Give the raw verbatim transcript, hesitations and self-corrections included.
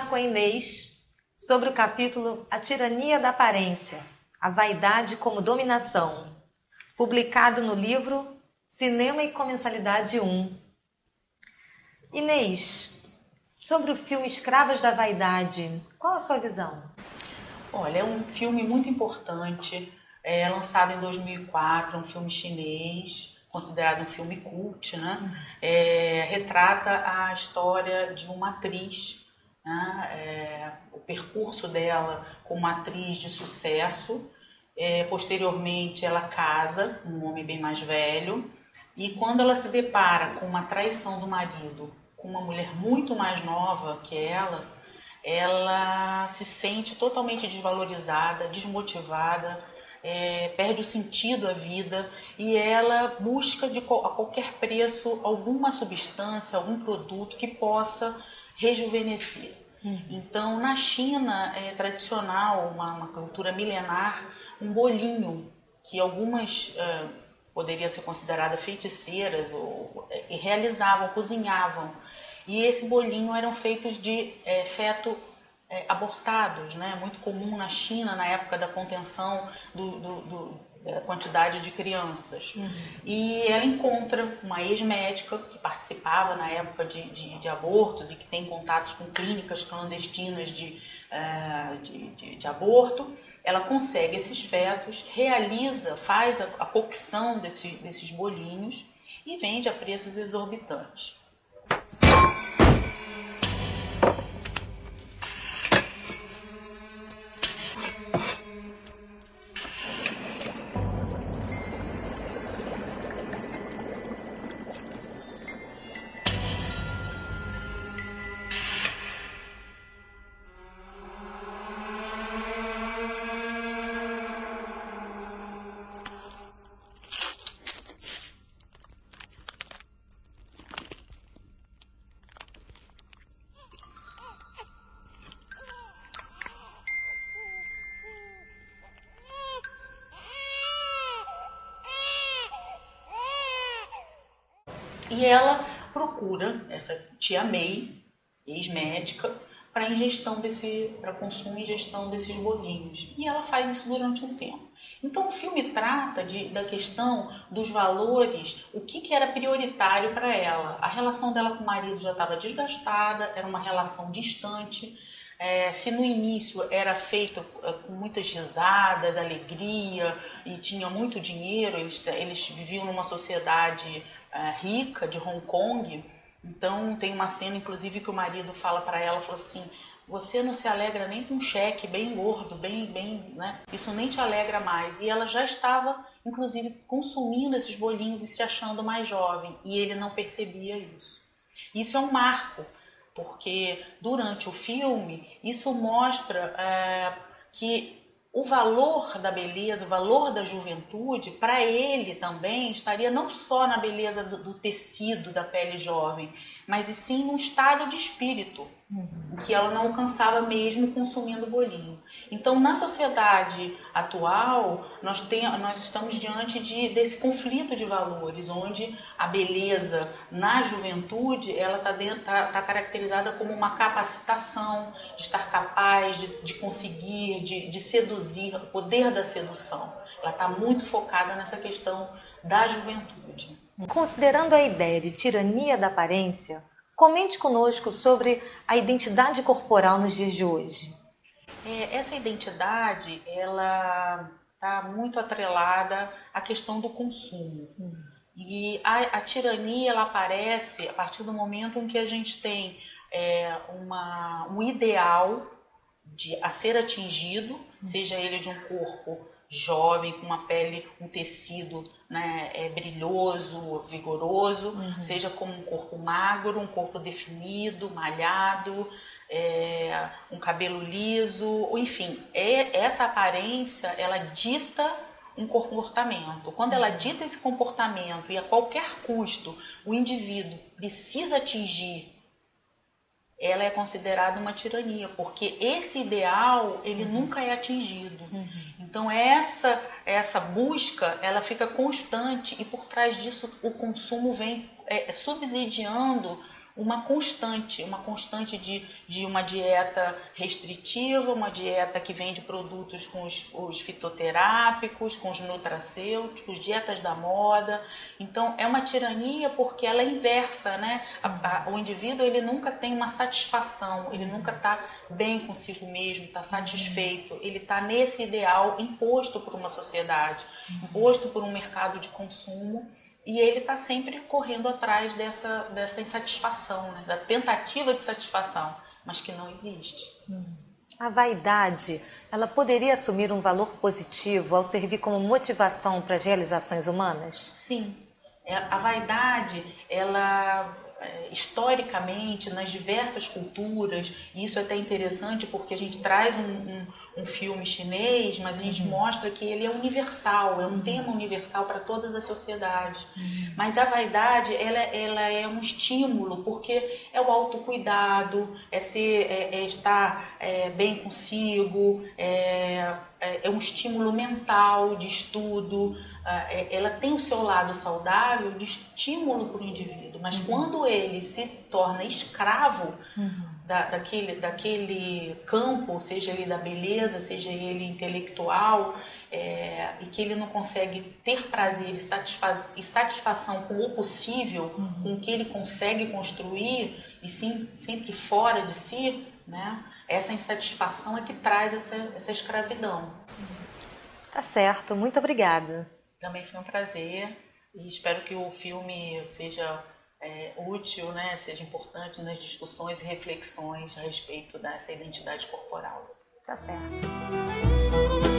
conversar com a Inês sobre o capítulo A Tirania da Aparência, A Vaidade como Dominação, publicado no livro Cinema e Comensalidade um. Inês, sobre o filme Escravas da Vaidade, qual a sua visão? Olha, é um filme muito importante, é, lançado em dois mil e quatro, um filme chinês, considerado um filme cult, né? É, retrata a história de uma atriz, né? É, o percurso dela como atriz de sucesso. É, posteriormente, ela casa com um homem bem mais velho e quando ela se depara com uma traição do marido, com uma mulher muito mais nova que ela, ela se sente totalmente desvalorizada, desmotivada, é, perde o sentido à vida e ela busca de, a qualquer preço alguma substância, algum produto que possa rejuvenescer. Uhum. Então, na China é tradicional, uma, uma cultura milenar, um bolinho que algumas eh, poderia ser considerada feiticeiras ou eh, realizavam, cozinhavam, e esse bolinho eram feitos de eh, feto eh, abortados, né? Muito comum na China na época da contenção do, do, do, da quantidade de crianças. Uhum. E ela encontra uma ex-médica que participava na época de, de, de abortos e que tem contatos com clínicas clandestinas de De, de, de aborto, ela consegue esses fetos, realiza, faz a, a cocção desse, desses bolinhos e vende a preços exorbitantes. E ela procura essa tia May, ex-médica, para ingestão desse, para consumo e ingestão desses bolinhos. E ela faz isso durante um tempo. Então o filme trata de, da questão dos valores, o que, que era prioritário para ela. A relação dela com o marido já estava desgastada, era uma relação distante. É, se no início era feito com muitas risadas, alegria e tinha muito dinheiro, eles, eles viviam numa sociedade rica de Hong Kong, então tem uma cena inclusive que o marido fala para ela, falou assim, você não se alegra nem com um cheque bem gordo, bem, bem, né? Isso nem te alegra mais. E ela já estava inclusive consumindo esses bolinhos e se achando mais jovem e ele não percebia isso. Isso é um marco, porque durante o filme isso mostra é, que o valor da beleza, o valor da juventude, para ele também estaria não só na beleza do, do tecido da pele jovem, mas e sim num estado de espírito, uhum, que ela não alcançava mesmo consumindo bolinho. Então, na sociedade atual, nós, tem, nós estamos diante de, desse conflito de valores, onde a beleza na juventude ela está tá, tá caracterizada como uma capacitação, de estar capaz de, de conseguir, de, de seduzir, o poder da sedução. Ela está muito focada nessa questão da juventude. Considerando a ideia de tirania da aparência, comente conosco sobre a identidade corporal nos dias de hoje. É, essa identidade, ela está muito atrelada à questão do consumo. Hum. E a, a tirania, ela aparece a partir do momento em que a gente tem é, uma, um ideal de, a ser atingido, hum, seja ele de um corpo jovem, com uma pele, um tecido, né, é, brilhoso, vigoroso, uhum, seja como um corpo magro, um corpo definido, malhado, é, um cabelo liso, enfim, é, essa aparência, ela dita um comportamento. Quando ela dita esse comportamento e a qualquer custo o indivíduo precisa atingir, ela é considerada uma tirania, porque esse ideal, ele, uhum, nunca é atingido. Uhum. Então essa, essa busca, ela fica constante e por trás disso o consumo vem é, subsidiando uma constante, uma constante de, de uma dieta restritiva, uma dieta que vende produtos com os, os fitoterápicos, com os nutracêuticos, dietas da moda. Então é uma tirania porque ela é inversa, né? A, a, o indivíduo ele nunca tem uma satisfação, ele nunca está bem consigo mesmo, está satisfeito, ele está nesse ideal imposto por uma sociedade, imposto por um mercado de consumo. E ele está sempre correndo atrás dessa, dessa insatisfação, né? Da tentativa de satisfação, mas que não existe. A vaidade, ela poderia assumir um valor positivo ao servir como motivação para as realizações humanas? Sim. A vaidade, ela, historicamente, nas diversas culturas, e isso é até interessante porque a gente traz um... um um filme chinês, mas a gente uhum. mostra que ele é universal, é um tema universal para todas as sociedades. Uhum. Mas a vaidade, ela, ela é um estímulo, porque é o autocuidado, é, ser, é, é estar é, bem consigo, é, é um estímulo mental de estudo, é, ela tem o seu lado saudável de estímulo para o indivíduo, mas uhum. quando ele se torna escravo, uhum. Da, daquele, daquele campo, seja ele da beleza, seja ele intelectual, é, e que ele não consegue ter prazer e, satisfaz, e satisfação com o possível, uhum. com o que ele consegue construir, e sim, sempre fora de si, né? Essa insatisfação é que traz essa, essa escravidão. Tá certo, muito obrigada. Também foi um prazer, e espero que o filme seja... É, útil, né? Seja importante nas discussões e reflexões a respeito dessa identidade corporal. Tá certo.